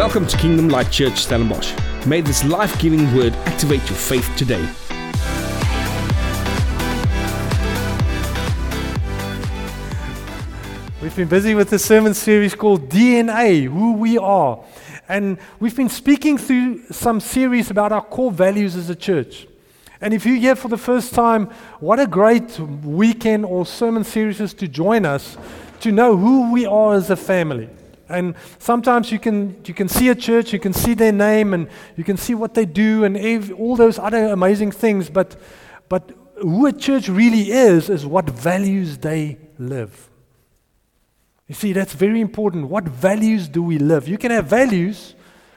Welcome to Kingdom Life Church Stellenbosch. May this life-giving word activate your faith today. We've been busy with the sermon series called DNA, Who We Are. And we've been speaking through some series about our core values as a church. And if you're here for the first time, what a great weekend or sermon series is to join us to know who we are as a family. And sometimes you can see a church, you can see their name, and you can see what they do, and all those other amazing things. But who a church really is what values they live. You see, that's very important. What values do we live? You can have values,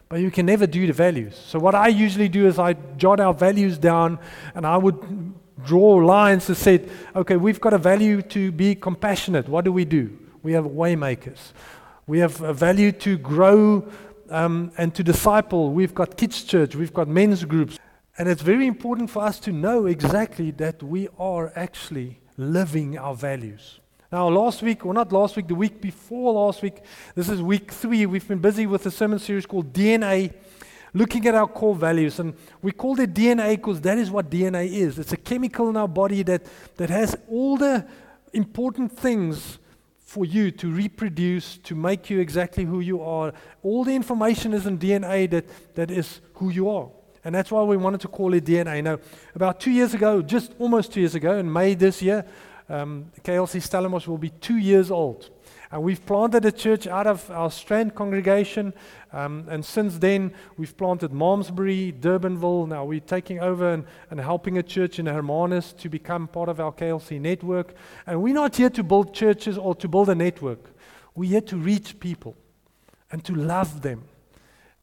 but you can never do the values. So what I usually do is I jot our values down, and I would draw lines that said, okay, we've got a value to be compassionate. What do? We have waymakers. We have a value to grow and to disciple. We've got kids' church. We've got men's groups. And it's very important for us to know exactly that we are actually living our values. Now, the week before last week, this is week 3, we've been busy with a sermon series called DNA, looking at our core values. And we called it DNA because that is what DNA is. It's a chemical in our body that has all the important things for you to reproduce, to make you exactly who you are. All the information is in DNA that is who you are. And that's why we wanted to call it DNA. Now, about 2 years ago, just almost 2 years ago, in May this year, KLC Stellenbosch will be 2 years old. And we've planted a church out of our Strand congregation. And since then, we've planted Malmesbury, Durbanville. Now we're taking over and helping a church in Hermanus to become part of our KLC network. And we're not here to build churches or to build a network. We're here to reach people and to love them.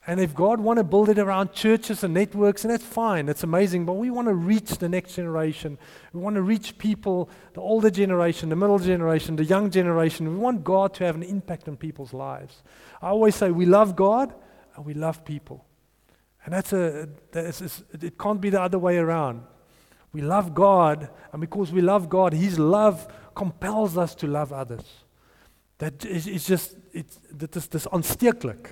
And if God want to build it around churches and networks, and that's fine, that's amazing, but we want to reach the next generation. We want to reach people, the older generation, the middle generation, the young generation. We want God to have an impact on people's lives. I always say we love God and we love people. And it can't be the other way around. We love God, and because we love God, His love compels us to love others. That is just, this onsteeklik.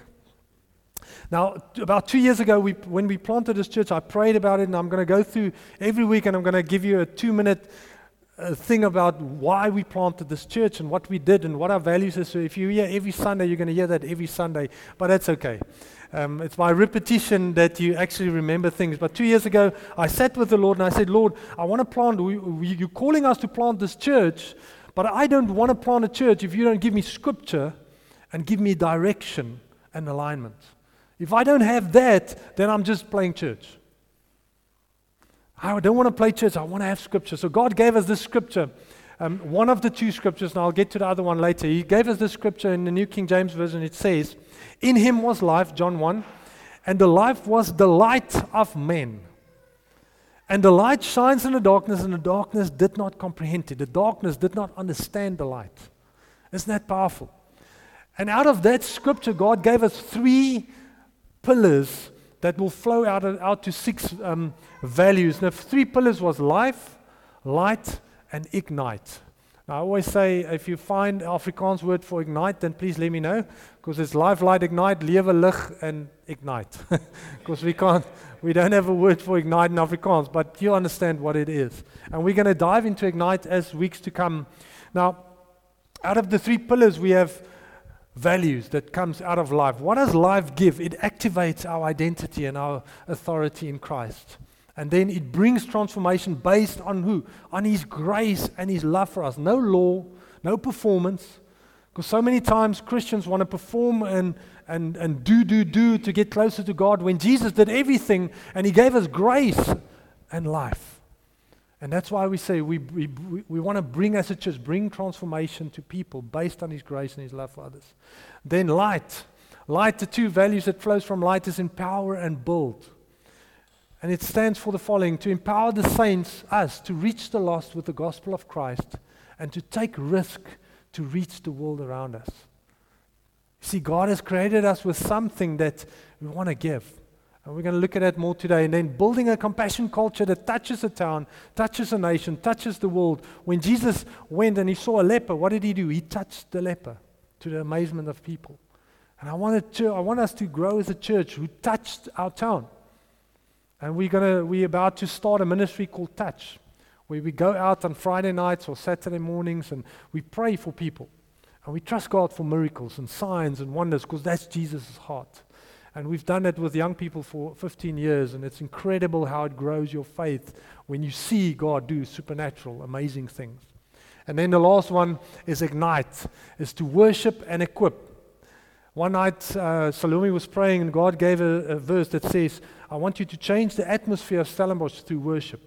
Now, about 2 years ago, when we planted this church, I prayed about it, and I'm going to go through every week, and I'm going to give you a 2-minute thing about why we planted this church and what we did and what our values are. So if you're here every Sunday, you're going to hear that every Sunday, but that's okay. It's by repetition that you actually remember things. But 2 years ago, I sat with the Lord, and I said, Lord, I want to plant. You're calling us to plant this church, but I don't want to plant a church if you don't give me scripture and give me direction and alignment. If I don't have that, then I'm just playing church. I don't want to play church. I want to have scripture. So God gave us this scripture, one of the two scriptures, and I'll get to the other one later. He gave us this scripture in the New King James Version. It says, in Him was life, John 1, and the life was the light of men. And the light shines in the darkness, and the darkness did not comprehend it. The darkness did not understand the light. Isn't that powerful? And out of that scripture, God gave us three pillars that will flow out to six values. Now, three pillars was life, light, and ignite. Now, I always say, if you find Afrikaans word for ignite, then please let me know, because it's life, light, ignite, lewe, lig, and ignite. Because we don't have a word for ignite in Afrikaans, but you understand what it is. And we're going to dive into ignite as weeks to come. Now, out of the three pillars, we have values that comes out of life. What does life give? It activates our identity and our authority in Christ. And then it brings transformation based on who? On His grace and His love for us. No law, no performance. Because so many times Christians want to perform and do to get closer to God, when Jesus did everything and He gave us grace and life. And that's why we say we want to bring, as a church, bring transformation to people based on His grace and His love for others. Then light. Light, the two values that flows from light is empower and build. And it stands for the following: to empower the saints, us, to reach the lost with the gospel of Christ, and to take risk to reach the world around us. See, God has created us with something that we want to give. And we're going to look at that more today. And then building a compassion culture that touches a town, touches a nation, touches the world. When Jesus went and He saw a leper, what did He do? He touched the leper to the amazement of people. And I want us to grow as a church who touched our town. And we're about to start a ministry called Touch, where we go out on Friday nights or Saturday mornings and we pray for people. And we trust God for miracles and signs and wonders, because that's Jesus' heart. And we've done it with young people for 15 years, and it's incredible how it grows your faith when you see God do supernatural, amazing things. And then the last one is Ignite, is to worship and equip. One night, Salome was praying, and God gave a verse that says, I want you to change the atmosphere of Stellenbosch through worship.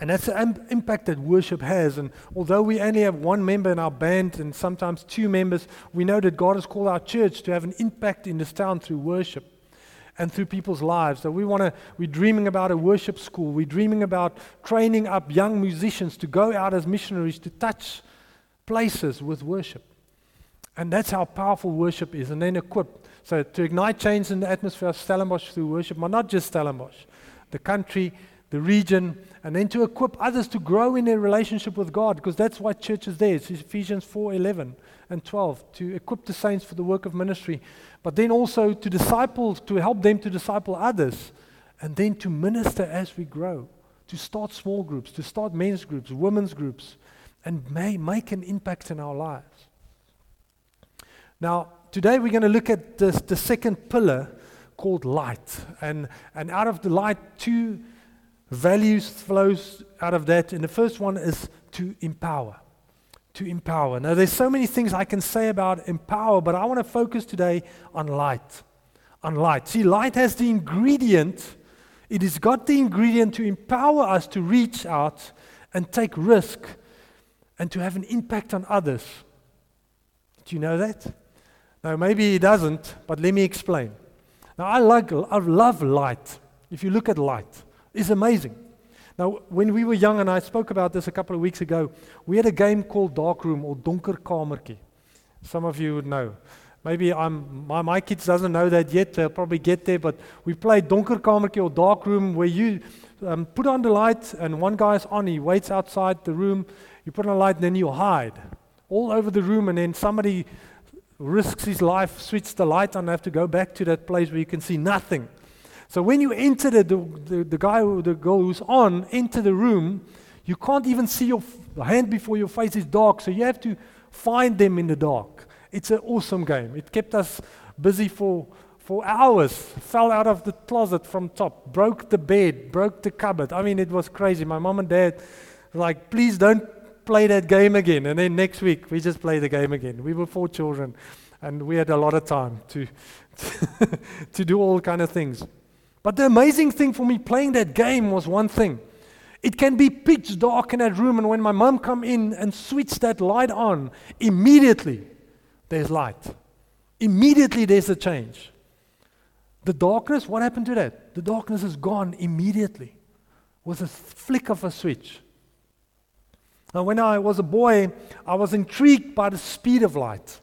And that's the impact that worship has. And although we only have one member in our band and sometimes two members, we know that God has called our church to have an impact in this town through worship and through people's lives. So we're dreaming about a worship school. We're dreaming about training up young musicians to go out as missionaries to touch places with worship. And that's how powerful worship is. And then equip. So to ignite change in the atmosphere of Stellenbosch through worship, but not just Stellenbosch, the country, the region, and then to equip others to grow in their relationship with God, because that's why church is there. It's Ephesians 4:11 and 12, to equip the saints for the work of ministry, but then also to disciple, to help them to disciple others, and then to minister as we grow, to start small groups, to start men's groups, women's groups, and make an impact in our lives. Now, today we're going to look at the second pillar called light, and out of the light, two values flows out of that, and the first one is to empower. To empower. Now, there's so many things I can say about empower, but I want to focus today on light. On light. See, light has the ingredient. It has got the ingredient to empower us to reach out and take risk and to have an impact on others. Do you know that? Now, maybe it doesn't, but let me explain. Now, I love light. If you look at light, is amazing. Now, when we were young, and I spoke about this a couple of weeks ago, we had a game called Dark Room or Donker Kamertjie. Some of you would know. Maybe my kids doesn't know that yet. They'll probably get there, but we played Donker Kamertjie or Dark Room, where you put on the light, and one guy is on, he waits outside the room, you put on a light, and then you hide all over the room, and then somebody risks his life, switches the light on, and have to go back to that place where you can see nothing. So when you enter the guy or the girl who's on into the room, you can't even see your hand before your face is dark, so you have to find them in the dark. It's an awesome game. It kept us busy for hours, fell out of the closet from top, broke the bed, broke the cupboard. I mean, it was crazy. My mom and dad were like, please don't play that game again. And then next week, we just played the game again. We were four children, and we had a lot of time to do all kind of things. But the amazing thing for me playing that game was one thing. It can be pitch dark in that room, and when my mom come in and switch that light on, immediately there's light. Immediately there's a change. The darkness, what happened to that? The darkness is gone immediately with a flick of a switch. Now, when I was a boy, I was intrigued by the speed of light.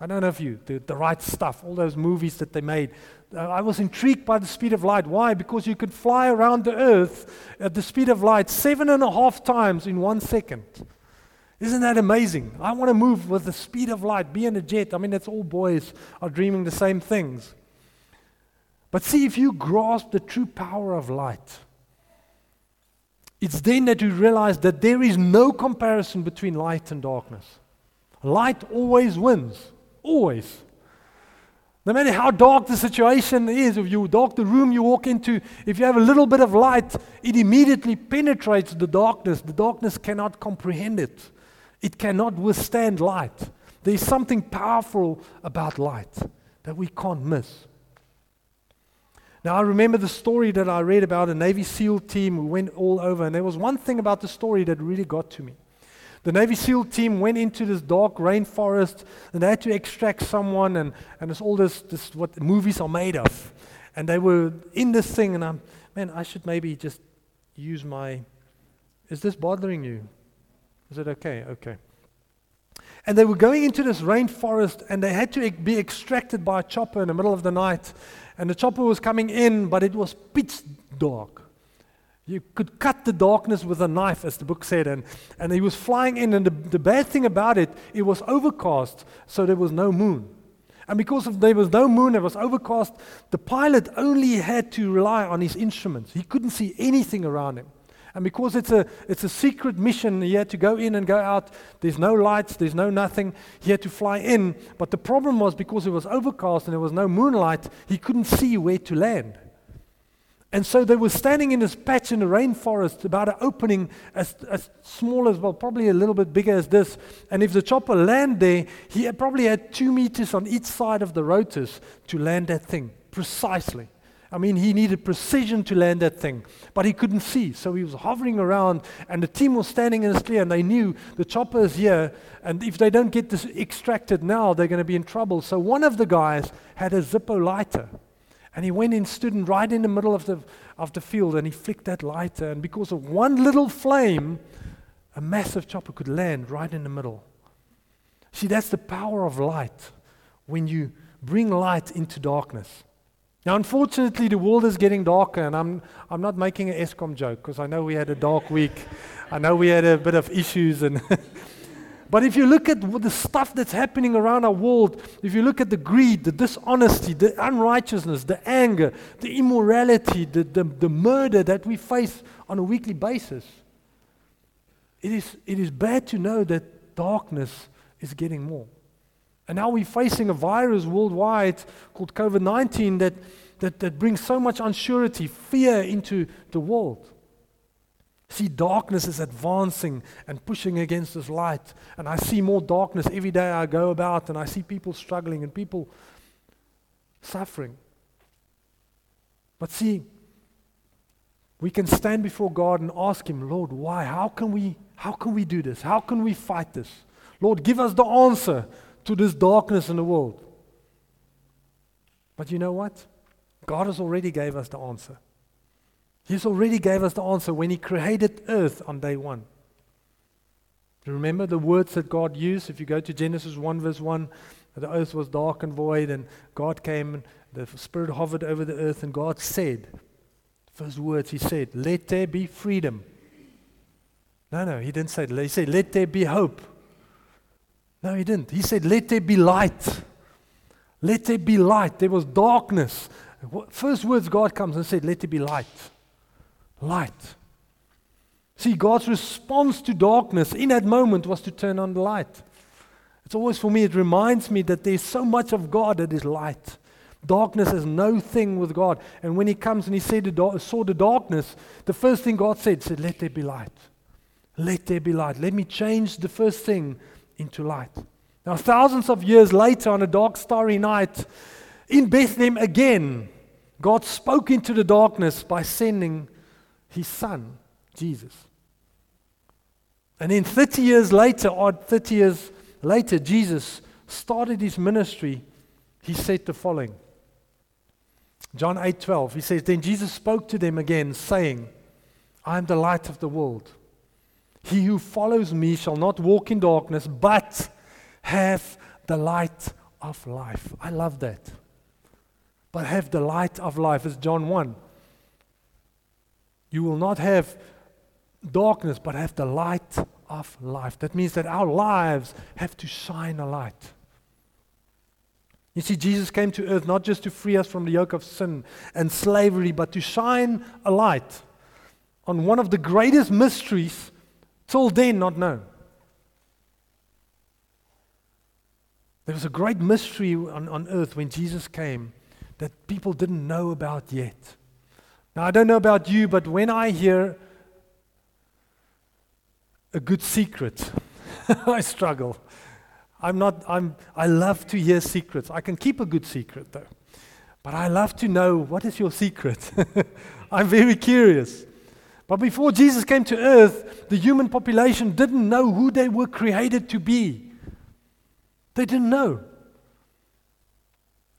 I don't know if you, the right stuff, all those movies that they made. I was intrigued by the speed of light. Why? Because you could fly around the earth at the speed of light 7.5 times in 1 second. Isn't that amazing? I want to move with the speed of light, be in a jet. I mean, that's all boys are dreaming the same things. But see, if you grasp the true power of light, it's then that you realize that there is no comparison between light and darkness. Light always wins. Always. No matter how dark the situation is, if you dark the room you walk into, if you have a little bit of light, it immediately penetrates the darkness. The darkness cannot comprehend it. It cannot withstand light. There's something powerful about light that we can't miss. Now, I remember the story that I read about a Navy SEAL team who went all over, and there was one thing about the story that really got to me. The Navy SEAL team went into this dark rainforest, and they had to extract someone, and it's all this what the movies are made of. And they were in this thing, and I should maybe just use my, is this bothering you? Is it okay? Okay. And they were going into this rainforest, and they had to be extracted by a chopper in the middle of the night. And the chopper was coming in, but it was pitch dark. You could cut the darkness with a knife, as the book said, and he was flying in, and the bad thing about it was overcast, so there was no moon. And because of there was no moon, it was overcast, the pilot only had to rely on his instruments. He couldn't see anything around him. And because it's a secret mission, he had to go in and go out. There's no lights, there's no nothing. He had to fly in. But the problem was because it was overcast and there was no moonlight, he couldn't see where to land. And so they were standing in this patch in the rainforest about an opening as small as, well, probably a little bit bigger as this. And if the chopper landed there, he had probably had 2 meters on each side of the rotors to land that thing precisely. I mean, he needed precision to land that thing, but he couldn't see. So he was hovering around, and the team was standing in the clear, and they knew the chopper is here, and if they don't get this extracted now, they're going to be in trouble. So one of the guys had a Zippo lighter, and he went and stood right in the middle of the field, and he flicked that lighter, and because of one little flame, a massive chopper could land right in the middle. See, that's the power of light, when you bring light into darkness. Now, unfortunately, the world is getting darker, and I'm not making an ESCOM joke, because I know we had a dark week. I know we had a bit of issues. But if you look at the stuff that's happening around our world, if you look at the greed, the dishonesty, the unrighteousness, the anger, the immorality, the murder that we face on a weekly basis, it is bad to know that darkness is getting more. And now we're facing a virus worldwide called COVID-19 that brings so much uncertainty, fear into the world. See, darkness is advancing and pushing against this light. And I see more darkness every day I go about, and I see people struggling and people suffering. But see, we can stand before God and ask Him, Lord, why? How can we do this? How can we fight this? Lord, give us the answer to this darkness in the world. But you know what? God has already gave us the answer. He's already gave us the answer when He created earth on day one. Remember the words that God used? If you go to Genesis 1 verse 1, the earth was dark and void, and God came, and the Spirit hovered over the earth, and God said, first words He said, let there be freedom. No, He didn't say it. He said, let there be hope. No, He didn't. He said, let there be light. Let there be light. There was darkness. First words God comes and said, let there be light. Light. See, God's response to darkness in that moment was to turn on the light. It's always, for me, it reminds me that there's so much of God that is light. Darkness is no thing with God. And when He comes and He saw the darkness, the first thing God said, let there be light. Let there be light. Let me change the first thing into light. Now, thousands of years later, on a dark, starry night, in Bethlehem again, God spoke into the darkness by sending His Son, Jesus. And then 30 years later, Jesus started His ministry. He said the following. John 8:12, He says, then Jesus spoke to them again, saying, I am the light of the world. He who follows me shall not walk in darkness, but have the light of life. I love that. But have the light of life. It's John 1. You will not have darkness, but have the light of life. That means that our lives have to shine a light. You see, Jesus came to earth not just to free us from the yoke of sin and slavery, but to shine a light on one of the greatest mysteries till then not known. There was a great mystery on earth when Jesus came that people didn't know about yet. Now, I don't know about you, but when I hear a good secret, I struggle. I love to hear secrets. I can keep a good secret though, but I love to know, what is your secret? I'm very curious. But before Jesus came to earth, the human population didn't know who they were created to be. They didn't know.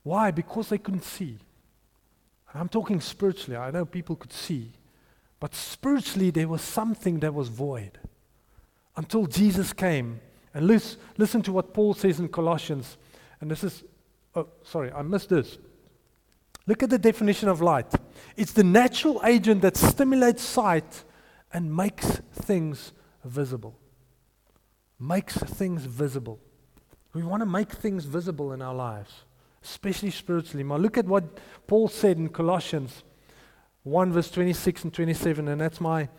Why? Because they couldn't see. I'm talking spiritually. I know people could see. But spiritually, there was something that was void until Jesus came. And listen to what Paul says in Colossians. And this is, I missed this. Look at the definition of light. It's the natural agent that stimulates sight and makes things visible. Makes things visible. We want to make things visible in our lives. especially spiritually. Now look at what Paul said in Colossians 1 verse 26 and 27, and that's my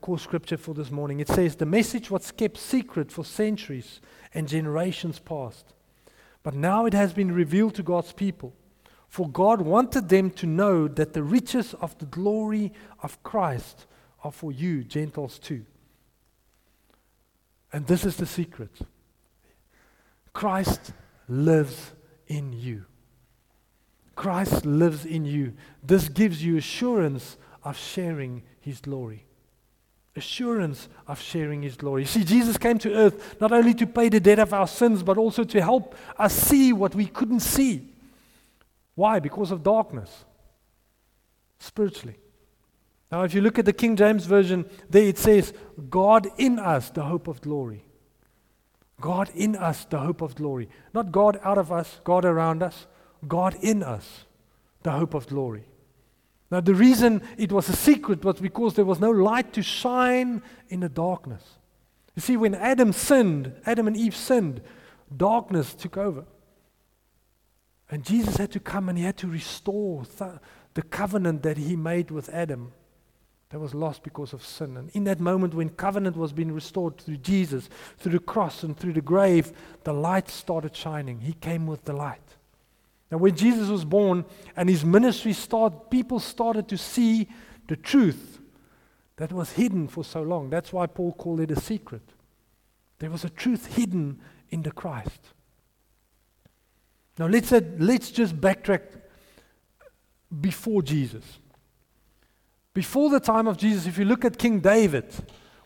core scripture for this morning. It says, the message was kept secret for centuries and generations past, but now it has been revealed to God's people. For God wanted them to know that the riches of the glory of Christ are for you, Gentiles too. And this is the secret. Christ lives in you. Christ lives in you. This gives you assurance of sharing His glory. Assurance of sharing His glory. You see, Jesus came to earth not only to pay the debt of our sins, but also to help us see what we couldn't see. Why? Because of darkness, spiritually. Now, if you look at the King James Version, there it says, God in us, the hope of glory. God in us, the hope of glory. Not God out of us, God around us. God in us, the hope of glory. Now, the reason it was a secret was because there was no light to shine in the darkness. You see, when Adam and Eve sinned, darkness took over. And Jesus had to come and He had to restore the covenant that He made with Adam that was lost because of sin. And in that moment when covenant was being restored through Jesus, through the cross and through the grave, the light started shining. He came with the light. Now when Jesus was born and His ministry started, people started to see the truth that was hidden for so long. That's why Paul called it a secret. There was a truth hidden in the Christ. Now let's just backtrack before Jesus. Before the time of Jesus, if you look at King David,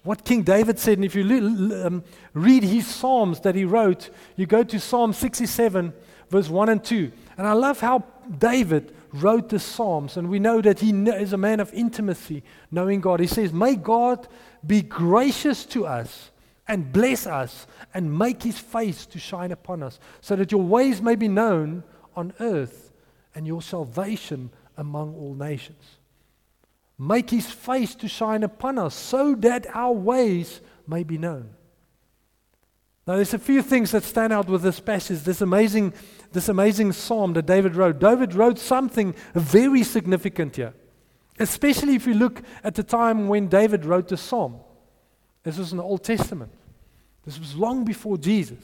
what King David said, and if you read his Psalms that he wrote, you go to Psalm 67, verse 1 and 2. And I love how David wrote the Psalms, and we know that he is a man of intimacy, knowing God. He says, may God be gracious to us, and bless us, and make His face to shine upon us, so that your ways may be known on earth, and your salvation among all nations. Make His face to shine upon us, so that our ways may be known. Now there's a few things that stand out with this passage, this amazing psalm that David wrote. David wrote something very significant here, especially if you look at the time when David wrote the psalm. This was in the Old Testament. This was long before Jesus.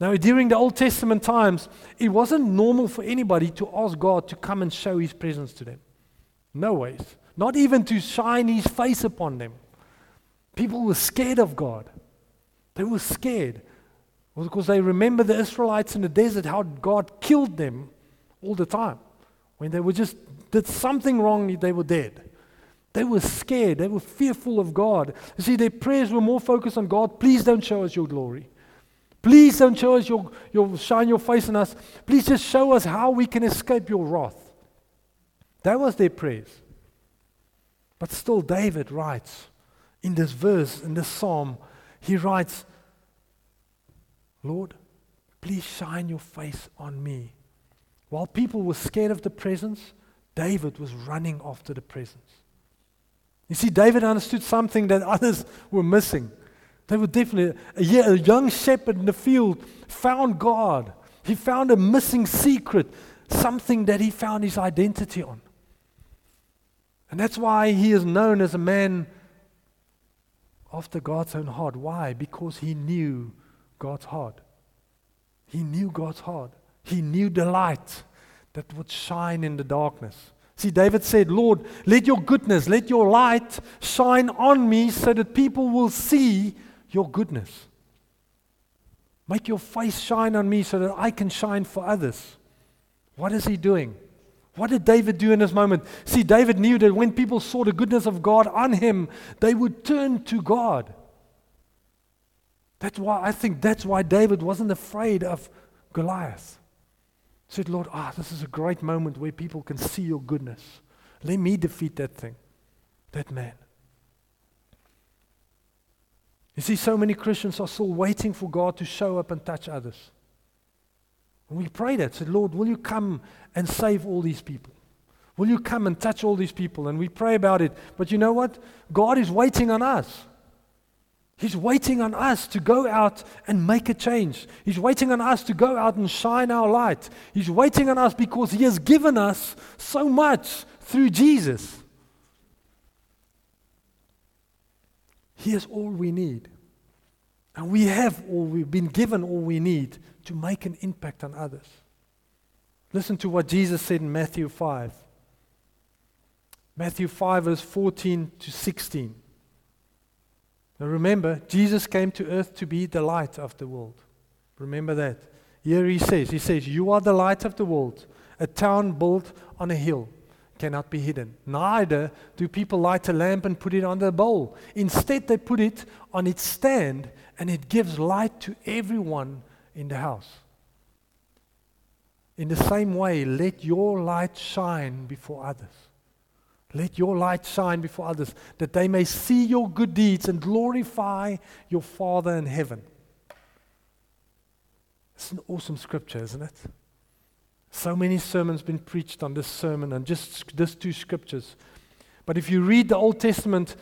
Now, during the Old Testament times, it wasn't normal for anybody to ask God to come and show His presence to them. No ways. Not even to shine His face upon them. People were scared of God. They were scared because they remember the Israelites in the desert, how God killed them all the time. When they were just did something wrong, they were dead. They were scared. They were fearful of God. You see, their prayers were more focused on God. Please don't show us your glory. Please don't show us your shine your face on us. Please just show us how we can escape your wrath. That was their prayers. But still, David writes in this verse, in this psalm, he writes, Lord, please shine your face on me. While people were scared of the presence, David was running after the presence. You see, David understood something that others were missing. They were definitely, a young shepherd in the field found God. He found a missing secret, something that he found his identity on. And that's why he is known as a man after God's own heart. Why? Because he knew God's heart. He knew God's heart. He knew the light that would shine in the darkness. See, David said, Lord, let your goodness, let your light shine on me so that people will see your goodness. Make your face shine on me so that I can shine for others. What is he doing? What did David do in this moment? See, David knew that when people saw the goodness of God on him, they would turn to God. That's why I think that's why David wasn't afraid of Goliath. Said, Lord, this is a great moment where people can see your goodness. Let me defeat that thing, that man. You see, so many Christians are still waiting for God to show up and touch others. And we pray that, said, Lord, will you come and save all these people? Will you come and touch all these people? And we pray about it. But you know what? God is waiting on us. He's waiting on us to go out and make a change. He's waiting on us to go out and shine our light. He's waiting on us because He has given us so much through Jesus. He is all we need. And we have all, we've been given all we need to make an impact on others. Listen to what Jesus said in Matthew 5. Matthew 5 verse 14 to 16. Now remember, Jesus came to earth to be the light of the world. Remember that. Here he says, "You are the light of the world. A town built on a hill cannot be hidden. Neither do people light a lamp and put it on their bowl. Instead, they put it on its stand, and it gives light to everyone in the house. In the same way, let your light shine before others. Let your light shine before others, that they may see your good deeds and glorify your Father in heaven." It's an awesome scripture, isn't it? So many sermons been preached on this sermon and just these two scriptures. But if you read the Old Testament,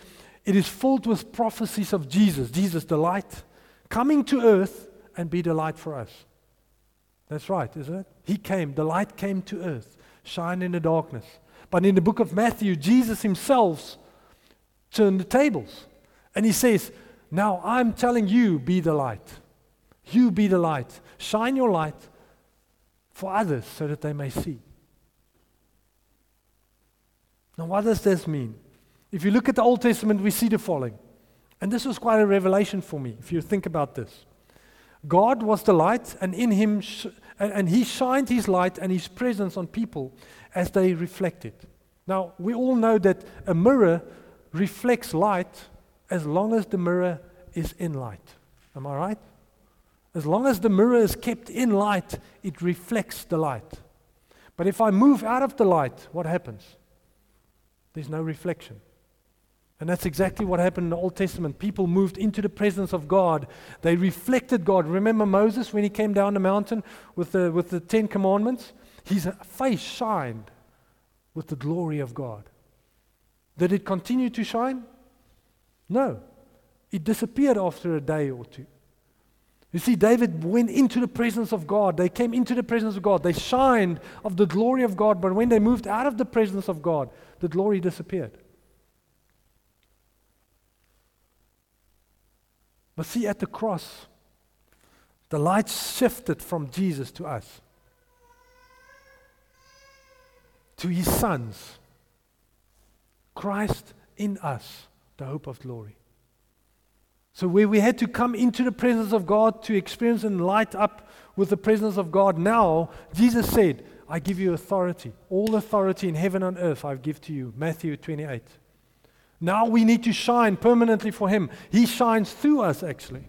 it is filled with prophecies of Jesus. Jesus, the light, coming to earth and be the light for us. That's right, isn't it? He came, the light came to earth, shine in the darkness. But in the book of Matthew, Jesus Himself turned the tables. And He says, now I'm telling you, be the light. You be the light. Shine your light for others so that they may see. Now what does this mean? If you look at the Old Testament, we see the following. And this was quite a revelation for me, if you think about this. God was the light, and in Him, and He shined His light and His presence on people as they reflected. Now we all know that a mirror reflects light as long as the mirror is in light. Am I right? As long as the mirror is kept in light, it reflects the light. But if I move out of the light, what happens? There's no reflection. And that's exactly what happened in the Old Testament. People moved into the presence of God. They reflected God. Remember Moses when he came down the mountain with the Ten Commandments? His face shined with the glory of God. Did it continue to shine? No. It disappeared after a day or two. You see, David went into the presence of God. They came into the presence of God. They shined of the glory of God. But when they moved out of the presence of God, the glory disappeared. But see, at the cross, the light shifted from Jesus to us, to His sons. Christ in us, the hope of glory. So where we had to come into the presence of God to experience and light up with the presence of God, now Jesus said, I give you authority. All authority in heaven and earth I give to you. Matthew 28. Now we need to shine permanently for Him. He shines through us actually.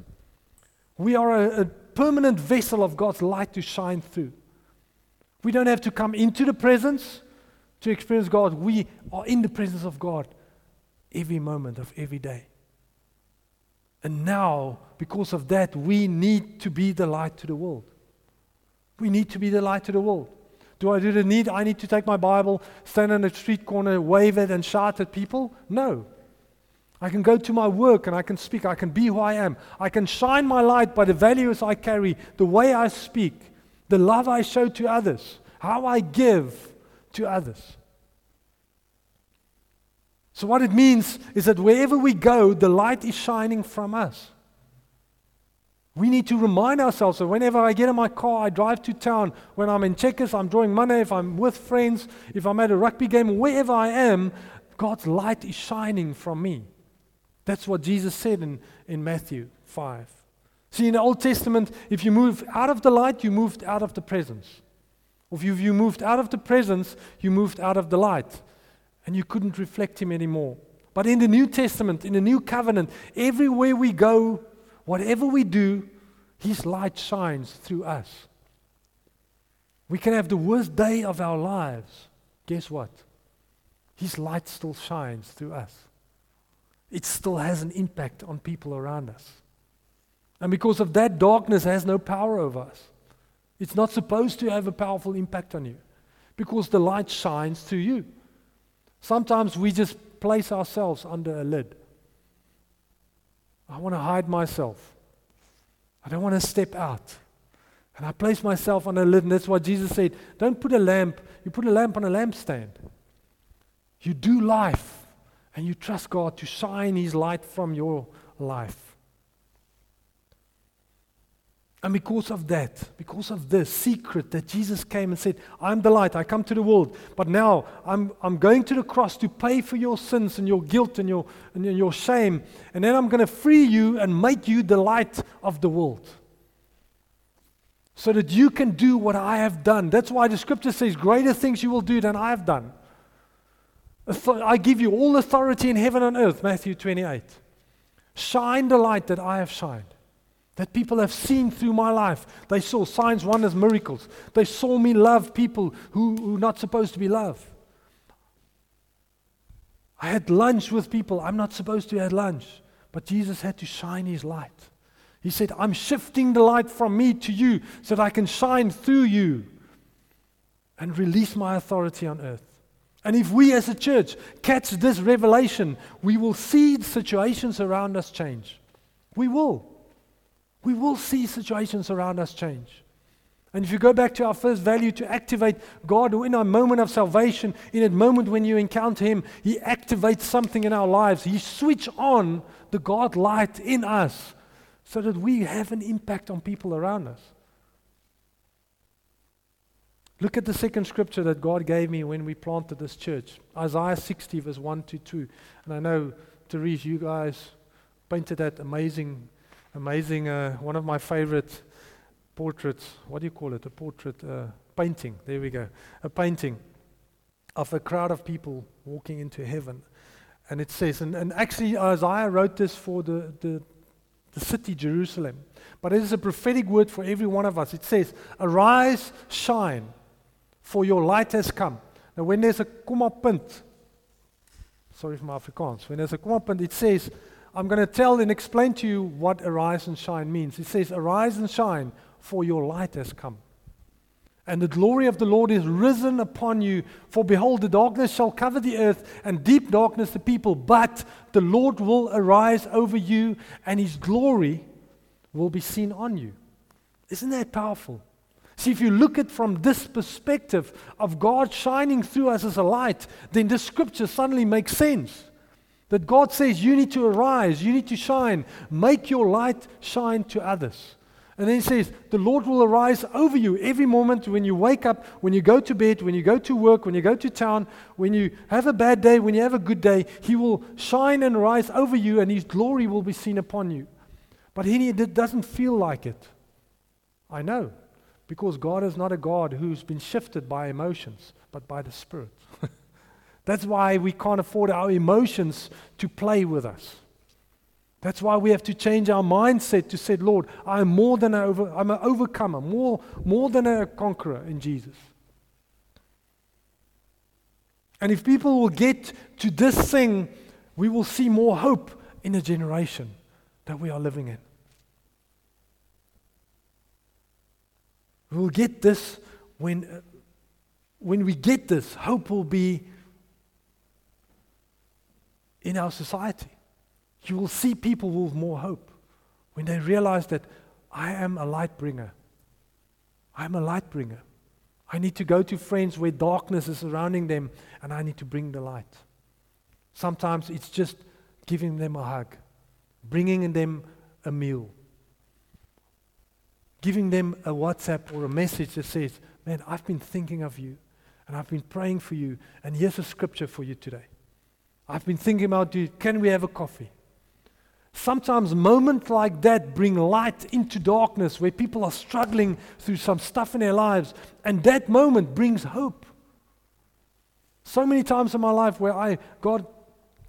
We are a permanent vessel of God's light to shine through. We don't have to come into the presence to experience God. We are in the presence of God every moment of every day. And now, because of that, we need to be the light to the world. We need to be the light to the world. I need to take my Bible, stand on the street corner, wave it and shout at people? No. I can go to my work and I can speak. I can be who I am. I can shine my light by the values I carry, the way I speak, the love I show to others, how I give to others. So what it means is that wherever we go, the light is shining from us. We need to remind ourselves that whenever I get in my car, I drive to town, when I'm in Checkers, I'm drawing money, if I'm with friends, if I'm at a rugby game, wherever I am, God's light is shining from me. That's what Jesus said in Matthew 5. See, in the Old Testament, if you move out of the light, you moved out of the presence. If you moved out of the presence, you moved out of the light. And you couldn't reflect Him anymore. But in the New Testament, in the New Covenant, everywhere we go, whatever we do, His light shines through us. We can have the worst day of our lives. Guess what? His light still shines through us. It still has an impact on people around us. And because of that, darkness has no power over us. It's not supposed to have a powerful impact on you because the light shines through you. Sometimes we just place ourselves under a lid. I want to hide myself. I don't want to step out. And I place myself on a lid, and that's why Jesus said, don't put a lamp, you put a lamp on a lampstand. You do life, and you trust God to shine His light from your life. And because of that, because of this secret that Jesus came and said, I'm the light, I come to the world, but now I'm going to the cross to pay for your sins and your guilt and your shame, and then I'm going to free you and make you the light of the world, so that you can do what I have done. That's why the scripture says, greater things you will do than I have done. I give you all authority in heaven and earth, Matthew 28. Shine the light that I have shined, that people have seen through my life. They saw signs, wonders, miracles. They saw me love people who are not supposed to be loved. I had lunch with people I'm not supposed to have lunch, but Jesus had to shine His light. He said, I'm shifting the light from me to you so that I can shine through you and release my authority on earth. And if we as a church catch this revelation, we will see situations around us change. We will. We will see situations around us change. And if you go back to our first value, to activate God in our moment of salvation, in that moment when you encounter Him, He activates something in our lives. He switches on the God light in us, so that we have an impact on people around us. Look at the second scripture that God gave me when we planted this church. Isaiah 60 verse 1 to 2. And I know, Therese, you guys painted that amazing, one of my favorite portraits. What do you call it? A portrait, painting. There we go. A painting of a crowd of people walking into heaven. And it says, and actually Isaiah wrote this for the city Jerusalem, but it is a prophetic word for every one of us. It says, arise, shine, for your light has come. Now when there's a comma punt, sorry for my Afrikaans, when there's a comma punt, it says, I'm going to tell and explain to you what arise and shine means. It says, arise and shine, for your light has come. And the glory of the Lord is risen upon you, for behold, the darkness shall cover the earth, and deep darkness the people, but the Lord will arise over you, and His glory will be seen on you. Isn't that powerful? See, if you look at from this perspective of God shining through us as a light, then this scripture suddenly makes sense. That God says, you need to arise, you need to shine, make your light shine to others. And then He says, the Lord will arise over you every moment when you wake up, when you go to bed, when you go to work, when you go to town, when you have a bad day, when you have a good day, He will shine and rise over you, and His glory will be seen upon you. But He doesn't feel like it. I know, because God is not a God who's been shifted by emotions, but by the Spirit. That's why we can't afford our emotions to play with us. That's why we have to change our mindset to say, Lord, I'm more than I'm an overcomer, more than a conqueror in Jesus. And if people will get to this thing, we will see more hope in the generation that we are living in. We will get this when we get this, hope will be in our society. You will see people with more hope when they realize that I am a light bringer. I'm a light bringer. I need to go to friends where darkness is surrounding them, and I need to bring the light. Sometimes it's just giving them a hug, bringing them a meal, giving them a WhatsApp or a message that says, man, I've been thinking of you, and I've been praying for you, and here's a scripture for you today. I've been thinking about you. Can we have a coffee? Sometimes moments like that bring light into darkness where people are struggling through some stuff in their lives, and that moment brings hope. So many times in my life where God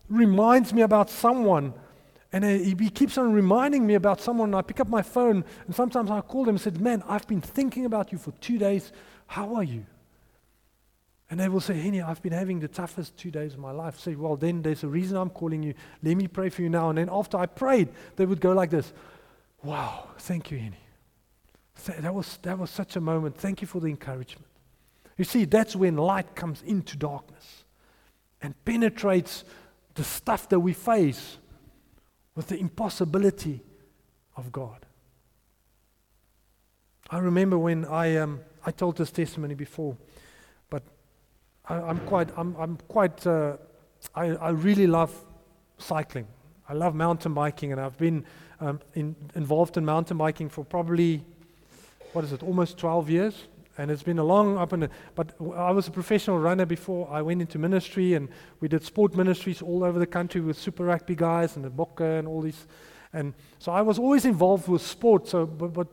reminds me about someone, and He keeps on reminding me about someone, and I pick up my phone, and sometimes I call them and say, man, I've been thinking about you for 2 days. How are you? And they will say, Henny, I've been having the toughest 2 days of my life. Say, well, then there's a reason I'm calling you. Let me pray for you now. And then after I prayed, they would go like this. Wow, thank you, Henny. That was such a moment. Thank you for the encouragement. You see, that's when light comes into darkness and penetrates the stuff that we face with the impossibility of God. I remember when I told this testimony before, but I really love cycling. I love mountain biking, and I've been involved in mountain biking for probably almost 12 years, and it's been a long up and down. But I was a professional runner before I went into ministry, and we did sport ministries all over the country with Super Rugby guys and the Bokker and all these, and so I was always involved with sport. So, but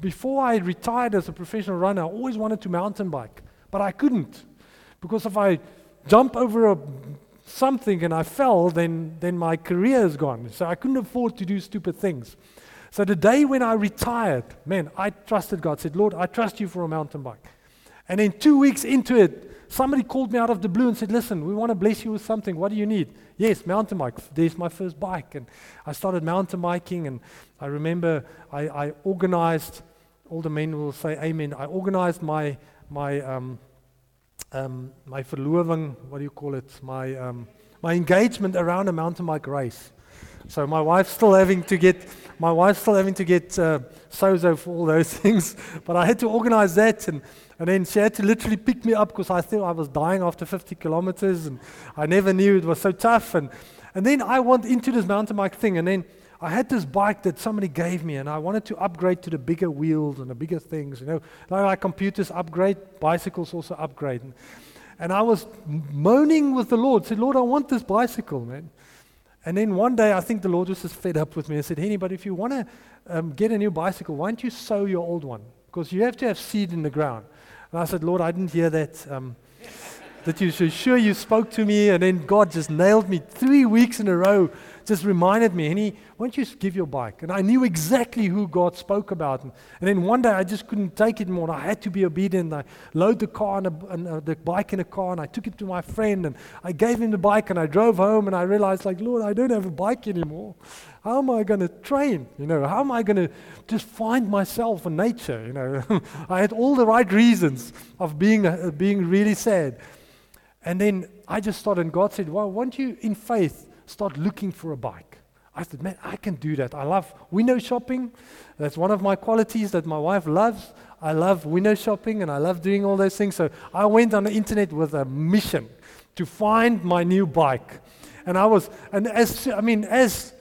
before I retired as a professional runner, I always wanted to mountain bike, but I couldn't, because if I jump over something and I fell, then my career is gone. So I couldn't afford to do stupid things. So the day when I retired, man, I trusted God. I said, Lord, I trust you for a mountain bike. And then 2 weeks into it, somebody called me out of the blue and said, listen, we want to bless you with something. What do you need? Yes, mountain bike. There's my first bike. And I started mountain biking, and I remember I organized, all the men will say amen, I organized my verloving, my engagement around a mountain bike race. So my wife's still having to get sozo for all those things, but I had to organize that, and then she had to literally pick me up, because I thought I was dying after 50 kilometers, and I never knew it was so tough, and then I went into this mountain bike thing, and then I had this bike that somebody gave me, and I wanted to upgrade to the bigger wheels and the bigger things, you know, like computers upgrade, bicycles also upgrade, and I was moaning with the Lord, said, Lord, I want this bicycle, man. And then one day, I think the Lord was just fed up with me and said, Henny, but if you want to get a new bicycle, why don't you sow your old one? Because you have to have seed in the ground. And I said, Lord, I didn't hear that, that you should sure you spoke to me. And then God just nailed me 3 weeks in a row, just reminded me, Henny, why don't you give your bike? And I knew exactly who God spoke about. And then one day, I just couldn't take it more. And I had to be obedient. I loaded the car the bike in a car, and I took it to my friend, and I gave him the bike, and I drove home, and I realized, like, Lord, I don't have a bike anymore. How am I going to train? You know, how am I going to just find myself in nature? You know, I had all the right reasons of being really sad. And then I just started, and God said, well, why don't you, in faith, start looking for a bike. I said, man, I can do that. I love window shopping. That's one of my qualities that my wife loves. I love window shopping, and I love doing all those things. So I went on the internet with a mission to find my new bike. And as the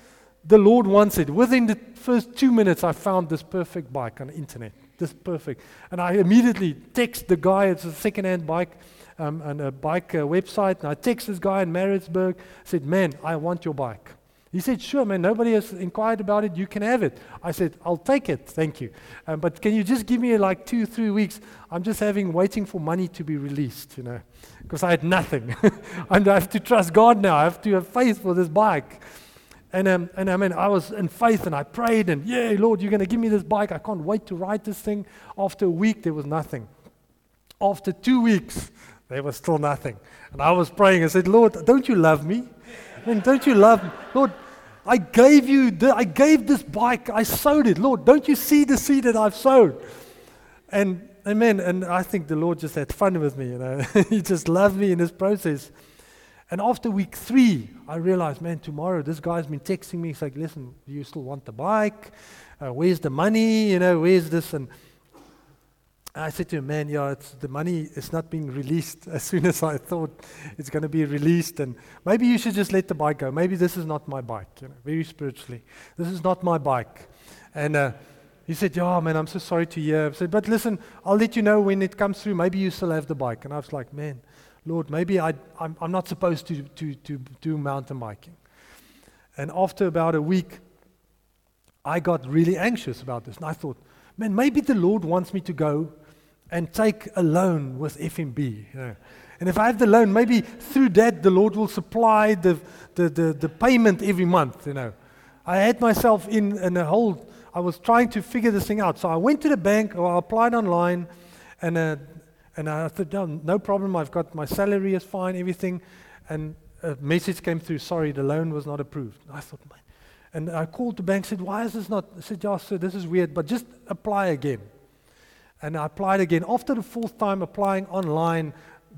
Lord wants it, within the first 2 minutes, I found this perfect bike on the internet. This perfect. And I immediately text the guy, it's a second-hand bike, and a bike website, and I text this guy in Maritzburg, said, man, I want your bike. He said, sure, man, nobody has inquired about it, you can have it. I said, I'll take it, thank you. But can you just give me like 2-3 weeks? I'm just waiting for money to be released, you know, because I had nothing. And I have to trust God now, I have to have faith for this bike. And I mean, I was in faith, and I prayed, and yeah, Lord, you're going to give me this bike, I can't wait to ride this thing. After a week, there was nothing. After 2 weeks, there was still nothing. And I was praying. I said, Lord, don't you love me? Man, don't you love me? Lord, I gave this bike. I sowed it. Lord, don't you see the seed that I've sown? And amen. And I think the Lord just had fun with me. You know, He just loved me in this process. And after week 3, I realized, man, tomorrow this guy's been texting me. He's like, listen, do you still want the bike? Where's the money? You know, where's this? And I said to him, man, yeah, the money is not being released as soon as I thought it's going to be released, and maybe you should just let the bike go. Maybe this is not my bike, you know, very spiritually. This is not my bike. And he said, yeah, man, I'm so sorry to hear. I said, but listen, I'll let you know when it comes through. Maybe you still have the bike. And I was like, man, Lord, maybe I'm not supposed to do mountain biking. And after about a week, I got really anxious about this, and I thought, man, maybe the Lord wants me to go and take a loan with FMB. You know. And if I have the loan, maybe through that the Lord will supply the payment every month. You know, I had myself in a hole. I was trying to figure this thing out. So I went to the bank, or I applied online, and I thought, no problem. I've got my salary is fine, everything. And a message came through, sorry, the loan was not approved. And I thought, man. And I called the bank, said, why is this not? I said, yeah, sir, this is weird, but just apply again. And I applied again. After the 4th time applying online,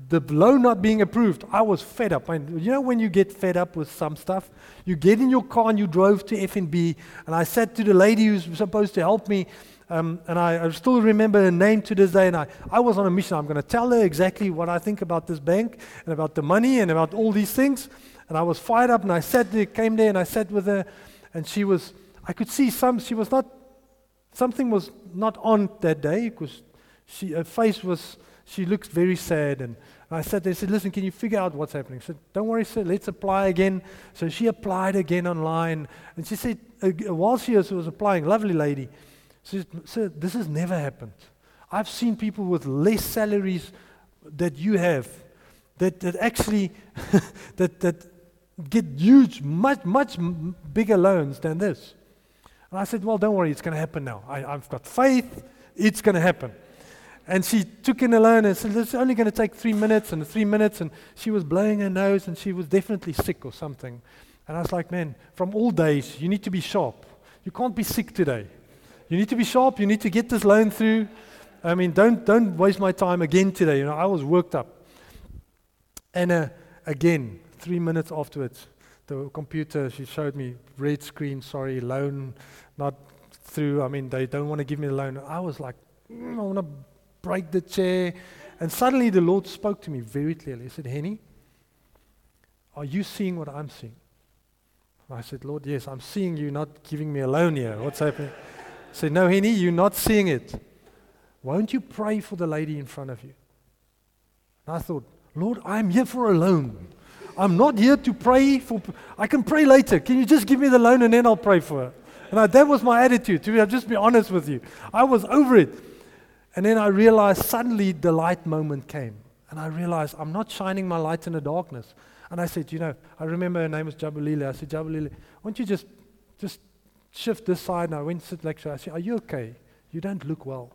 the loan not being approved, I was fed up. And you know when you get fed up with some stuff? You get in your car and you drove to FMB, and I said to the lady who's supposed to help me, and I still remember her name to this day, and I was on a mission. I'm going to tell her exactly what I think about this bank and about the money and about all these things. And I was fired up, and I sat there, came there, and I sat with her, and she was, I could see something was not on that day, because she looked very sad, and I sat there and said, listen, can you figure out what's happening? She said, don't worry, sir, let's apply again. So she applied again online, and she said, while she was applying, lovely lady, she said, sir, this has never happened. I've seen people with less salaries that you have, that actually that get huge, much bigger loans than this. And I said, well, don't worry, it's going to happen now. I've got faith, it's going to happen. And she took in a loan and said, it's only going to take 3 minutes, and 3 minutes, and she was blowing her nose, and she was definitely sick or something. And I was like, man, from all days, you need to be sharp. You can't be sick today. You need to be sharp, you need to get this loan through. I mean, don't waste my time again today. You know, I was worked up. And again, 3 minutes afterwards, the computer, she showed me, red screen, sorry, loan, not through. I mean, they don't want to give me the loan. I was like, I want to break the chair. And suddenly the Lord spoke to me very clearly. He said, Henny, are you seeing what I'm seeing? And I said, Lord, yes, I'm seeing you not giving me a loan here. What's happening? He said, no, Henny, you're not seeing it. Won't you pray for the lady in front of you? And I thought, Lord, I'm here for a loan. I'm not here to pray for, I can pray later. Can you just give me the loan and then I'll pray for her? And that was my attitude, to just be honest with you. I was over it. And then I realized suddenly the light moment came. And I realized I'm not shining my light in the darkness. And I said, I remember her name was Jabalili. I said, Jabalili, won't you just shift this side? And I went to sit lecture. I said, are you okay? You don't look well.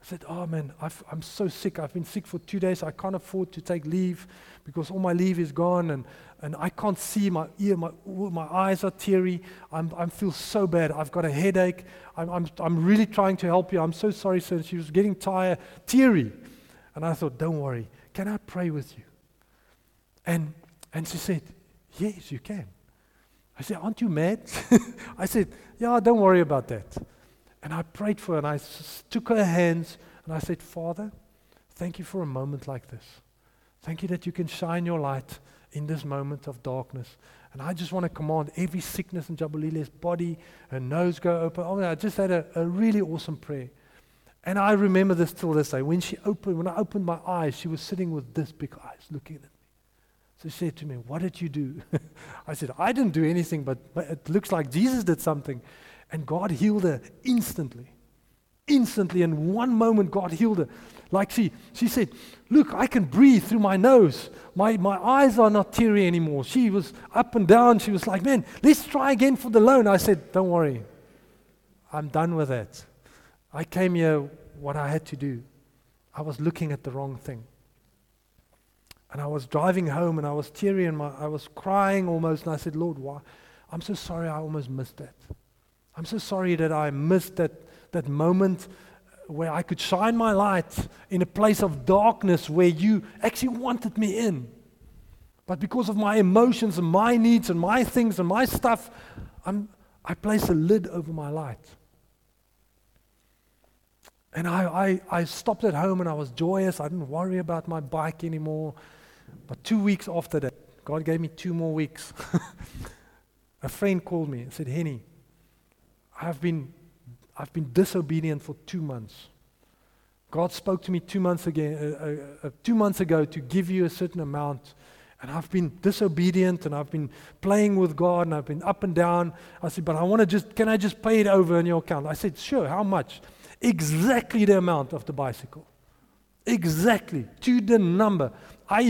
I said, oh man, I'm so sick. I've been sick for 2 days. I can't afford to take leave because all my leave is gone, and I can't see. My eyes are teary. I feel so bad. I've got a headache. I'm really trying to help you. I'm so sorry, sir. She was getting tired, teary, and I thought, don't worry. Can I pray with you? And she said, yes, you can. I said, aren't you mad? I said, yeah, don't worry about that. And I prayed for her, and I took her hands, and I said, Father, thank you for a moment like this. Thank you that you can shine your light in this moment of darkness. And I just want to command every sickness in Jabalile's body, her nose go open. Oh, I just had a really awesome prayer. And I remember this till this day. When I opened my eyes, she was sitting with this big eyes looking at me. So she said to me, what did you do? I said, I didn't do anything, but it looks like Jesus did something. And God healed her instantly. In one moment, God healed her. Like she said, look, I can breathe through my nose. My eyes are not teary anymore. She was up and down. She was like, man, let's try again for the loan. I said, don't worry. I'm done with that. I came here what I had to do. I was looking at the wrong thing. And I was driving home, and I was teary, and I was crying almost. And I said, Lord, why? I'm so sorry I almost missed that. I'm so sorry that I missed that moment where I could shine my light in a place of darkness where you actually wanted me in. But because of my emotions and my needs and my things and my stuff, I placed a lid over my light. And I stopped at home, and I was joyous. I didn't worry about my bike anymore. But 2 weeks after that, God gave me 2 more weeks. A friend called me and said, Henny, I've been disobedient for 2 months. God spoke to me 2 months ago to give you a certain amount, and I've been disobedient, and I've been playing with God, and I've been up and down. I said, but can I just pay it over in your account? I said, sure, how much? Exactly the amount of the bicycle. Exactly, to the number. I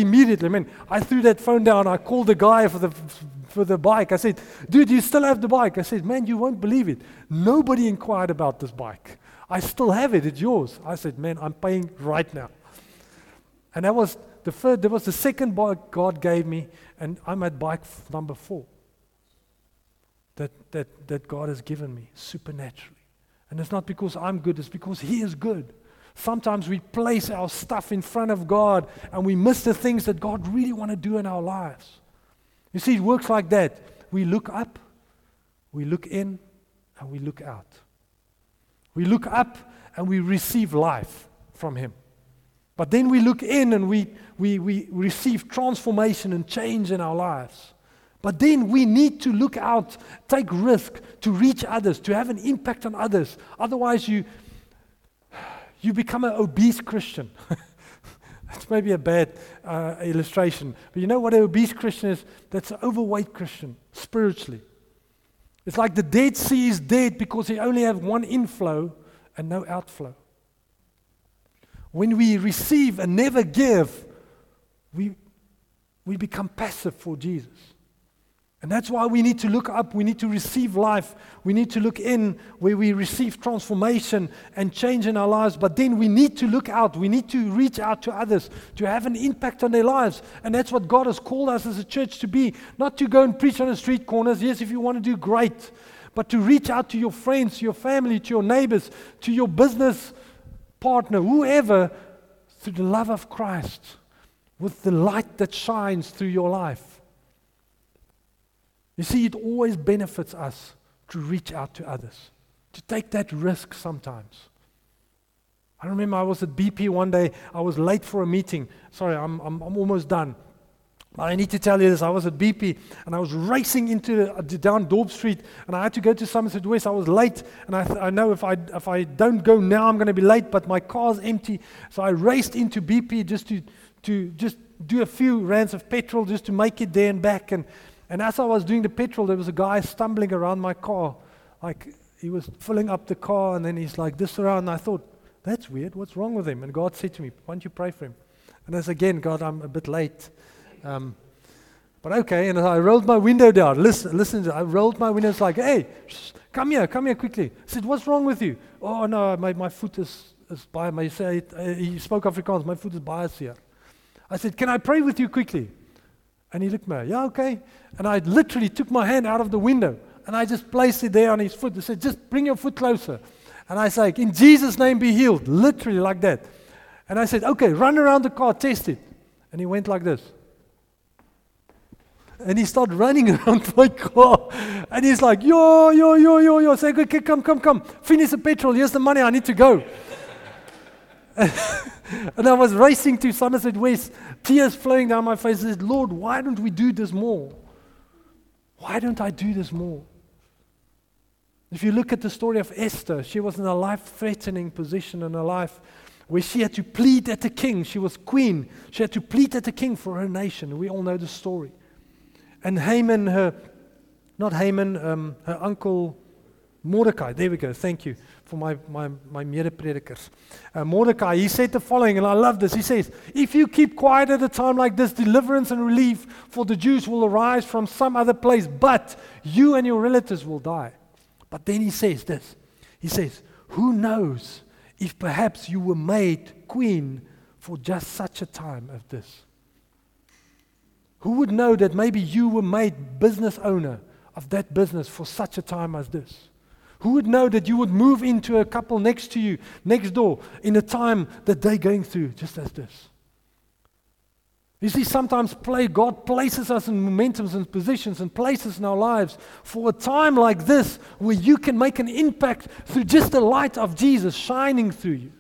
threw that phone down. I called the guy for the bike. I said, dude, you still have the bike? I said, man, you won't believe it. Nobody inquired about this bike. I still have it. It's yours. I said, man, I'm paying right now. And that was the third. There was the second bike God gave me, and I'm at bike number 4 that God has given me supernaturally. And it's not because I'm good. It's because He is good. Sometimes we place our stuff in front of God and we miss the things that God really wants to do in our lives. You see, it works like that. We look up, we look in, and we look out. We look up and we receive life from Him. But then we look in and we receive transformation and change in our lives. But then we need to look out, take risk to reach others, to have an impact on others. Otherwise you become an obese Christian. That's maybe a bad illustration. But you know what an obese Christian is? That's an overweight Christian, spiritually. It's like the Dead Sea is dead because they only have one inflow and no outflow. When we receive and never give, we become passive for Jesus. And that's why we need to look up, we need to receive life, we need to look in where we receive transformation and change in our lives, but then we need to look out, we need to reach out to others, to have an impact on their lives. And that's what God has called us as a church to be, not to go and preach on the street corners, yes, if you want to do great, but to reach out to your friends, to your family, to your neighbors, to your business partner, whoever, through the love of Christ, with the light that shines through your life. You see, it always benefits us to reach out to others, to take that risk sometimes. I remember I was at BP one day. I was late for a meeting. Sorry, I'm almost done. But I need to tell you this. I was at BP, and I was racing into down Dorp Street, and I had to go to Somerset West. I was late, and I know if I don't go now, I'm going to be late, but my car's empty. So I raced into BP just to just do a few rands of petrol just to make it there and back. And as I was doing the petrol, there was a guy stumbling around my car. Like, he was filling up the car, and then he's like this around. And I thought, that's weird. What's wrong with him? And God said to me, why don't you pray for him? And I said, again, God, I'm a bit late. But okay. And I rolled my window down. Listen. I rolled my window. It's like, hey, come here quickly. I said, what's wrong with you? Oh, no, my foot is biased. He spoke Afrikaans. My foot is biased here. I said, can I pray with you quickly? And he looked at me, yeah, okay. And I literally took my hand out of the window and I just placed it there on his foot. He said, just bring your foot closer. And I say, in Jesus' name be healed, literally like that. And I said, okay, run around the car, test it. And he went like this. And he started running around my car. And he's like, yo. I say, okay, come. Finish the petrol, here's the money, I need to go. And I was racing to Somerset West, tears flowing down my face. I said, Lord, why don't we do this more? Why don't I do this more? If you look at the story of Esther, she was in a life-threatening position in her life where she had to plead at the king. She was queen. She had to plead at the king for her nation. We all know the story. And Haman, her uncle, Mordecai, there we go, thank you for my mede-predikers. Mordecai, he said the following, and I love this. He says, if you keep quiet at a time like this, deliverance and relief for the Jews will arise from some other place, but you and your relatives will die. But then he says this. He says, who knows if perhaps you were made queen for just such a time as this? Who would know that maybe you were made business owner of that business for such a time as this? Who would know that you would move into a couple next to you, next door, in a time that they're going through, just as this? You see, sometimes God places us in momentums and positions and places in our lives for a time like this where you can make an impact through just the light of Jesus shining through you.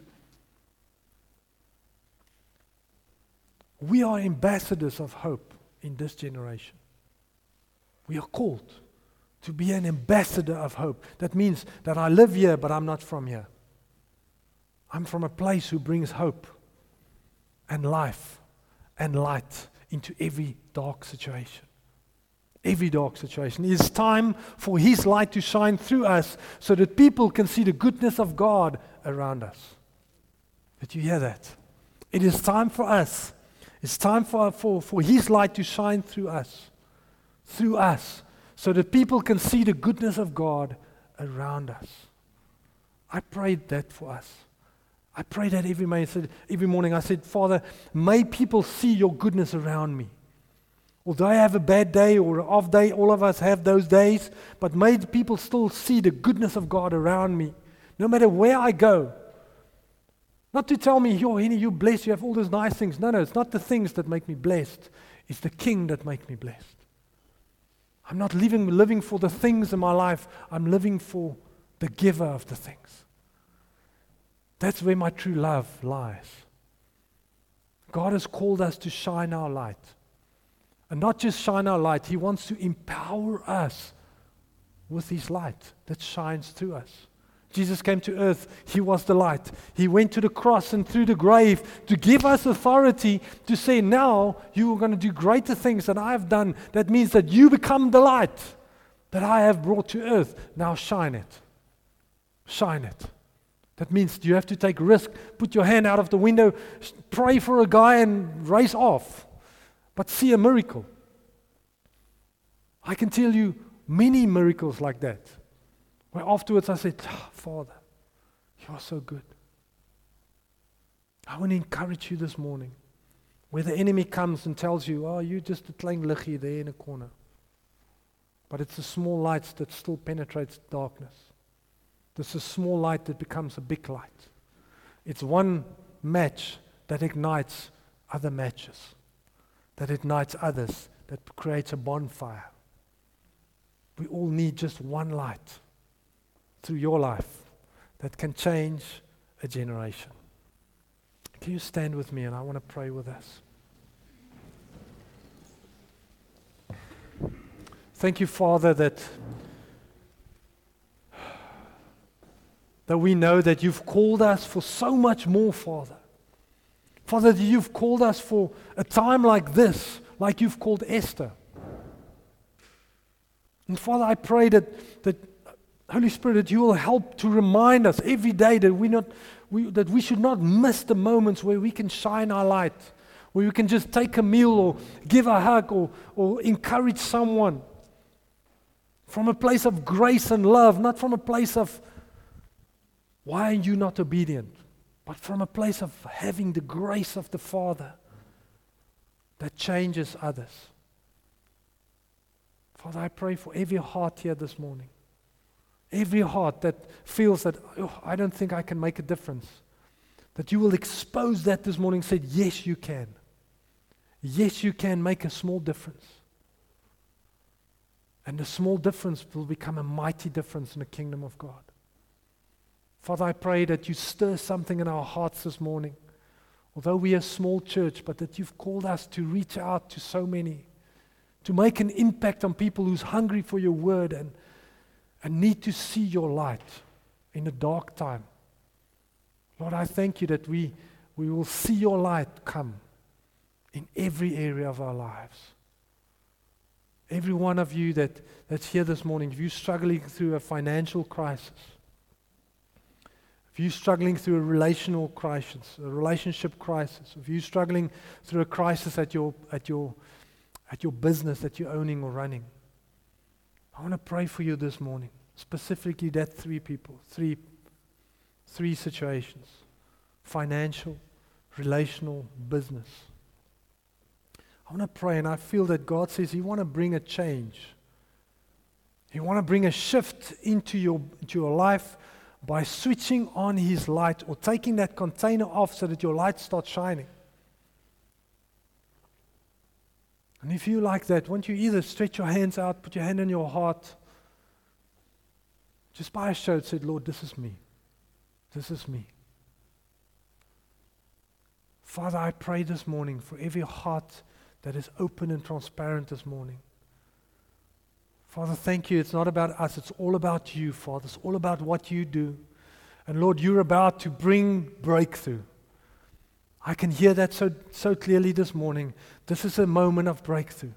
We are ambassadors of hope in this generation. We are called to be an ambassador of hope. That means that I live here, but I'm not from here. I'm from a place who brings hope and life and light into every dark situation. Every dark situation. It's time for His light to shine through us so that people can see the goodness of God around us. Did you hear that? It is time for us. It's time for His light to shine through us, so that people can see the goodness of God around us. I prayed that for us. I prayed that every morning. I said, Father, may people see your goodness around me. Although I have a bad day or an off day, all of us have those days, but may people still see the goodness of God around me, no matter where I go. Not to tell me, yo, Henny, you're blessed, you have all those nice things. No, it's not the things that make me blessed. It's the King that make me blessed. I'm not living for the things in my life. I'm living for the giver of the things. That's where my true love lies. God has called us to shine our light. And not just shine our light, He wants to empower us with His light that shines through us. Jesus came to earth. He was the light. He went to the cross and through the grave to give us authority to say, now you are going to do greater things than I have done. That means that you become the light that I have brought to earth. Now shine it. Shine it. That means you have to take risk, put your hand out of the window, pray for a guy and race off. But see a miracle. I can tell you many miracles like that. Where afterwards I said, Father, you are so good. I want to encourage you this morning. Where the enemy comes and tells you, oh, you're just a klein liggie there in a corner. But it's the small lights that still penetrates darkness. This is small light that becomes a big light. It's one match that ignites other matches, that ignites others, that creates a bonfire. We all need just one light through your life that can change a generation. Can you stand with me, and I want to pray with us. Thank you, Father, that we know that you've called us for so much more, Father. Father, that you've called us for a time like this, like you've called Esther. And Father, I pray that Holy Spirit, that you will help to remind us every day that we should not miss the moments where we can shine our light, where we can just take a meal or give a hug or encourage someone from a place of grace and love, not from a place of why are you not obedient, but from a place of having the grace of the Father that changes others. Father, I pray for every heart here this morning. Every heart that feels that, oh, I don't think I can make a difference. That you will expose that this morning and say, yes, you can. Yes, you can make a small difference. And the small difference will become a mighty difference in the kingdom of God. Father, I pray that you stir something in our hearts this morning. Although we are a small church, but that you've called us to reach out to so many, to make an impact on people who's hungry for your word and need to see your light in a dark time. Lord, I thank you that we will see your light come in every area of our lives. Every one of you that's here this morning, if you're struggling through a financial crisis, if you're struggling through a relational crisis, a relationship crisis, if you're struggling through a crisis at your business that you're owning or running, I want to pray for you this morning, specifically that three situations, financial, relational, business. I want to pray, and I feel that God says He want to bring a change. He want to bring a shift into your life by switching on His light or taking that container off so that your light starts shining. And if you like that, won't you either stretch your hands out, put your hand on your heart, just by a show and said, Lord, this is me. This is me. Father, I pray this morning for every heart that is open and transparent this morning. Father, thank you. It's not about us. It's all about you, Father. It's all about what you do. And Lord, you're about to bring breakthrough. I can hear that so clearly this morning. This is a moment of breakthrough.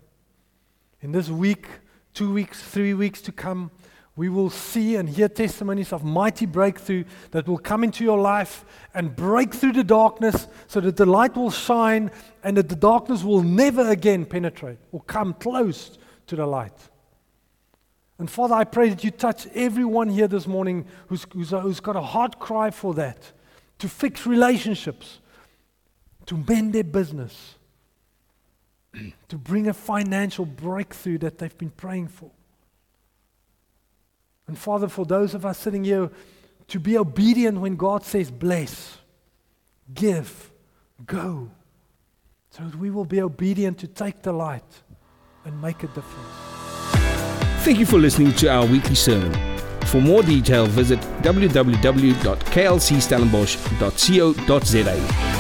In this week, 2 weeks, 3 weeks to come, we will see and hear testimonies of mighty breakthrough that will come into your life and break through the darkness so that the light will shine and that the darkness will never again penetrate or come close to the light. And Father, I pray that you touch everyone here this morning who's got a heart cry for that, to fix relationships, to mend their business, to bring a financial breakthrough that they've been praying for. And Father, for those of us sitting here, to be obedient when God says bless, give, go, so that we will be obedient to take the light and make a difference. Thank you for listening to our weekly sermon. For more detail, visit www.klcstellenbosch.co.za.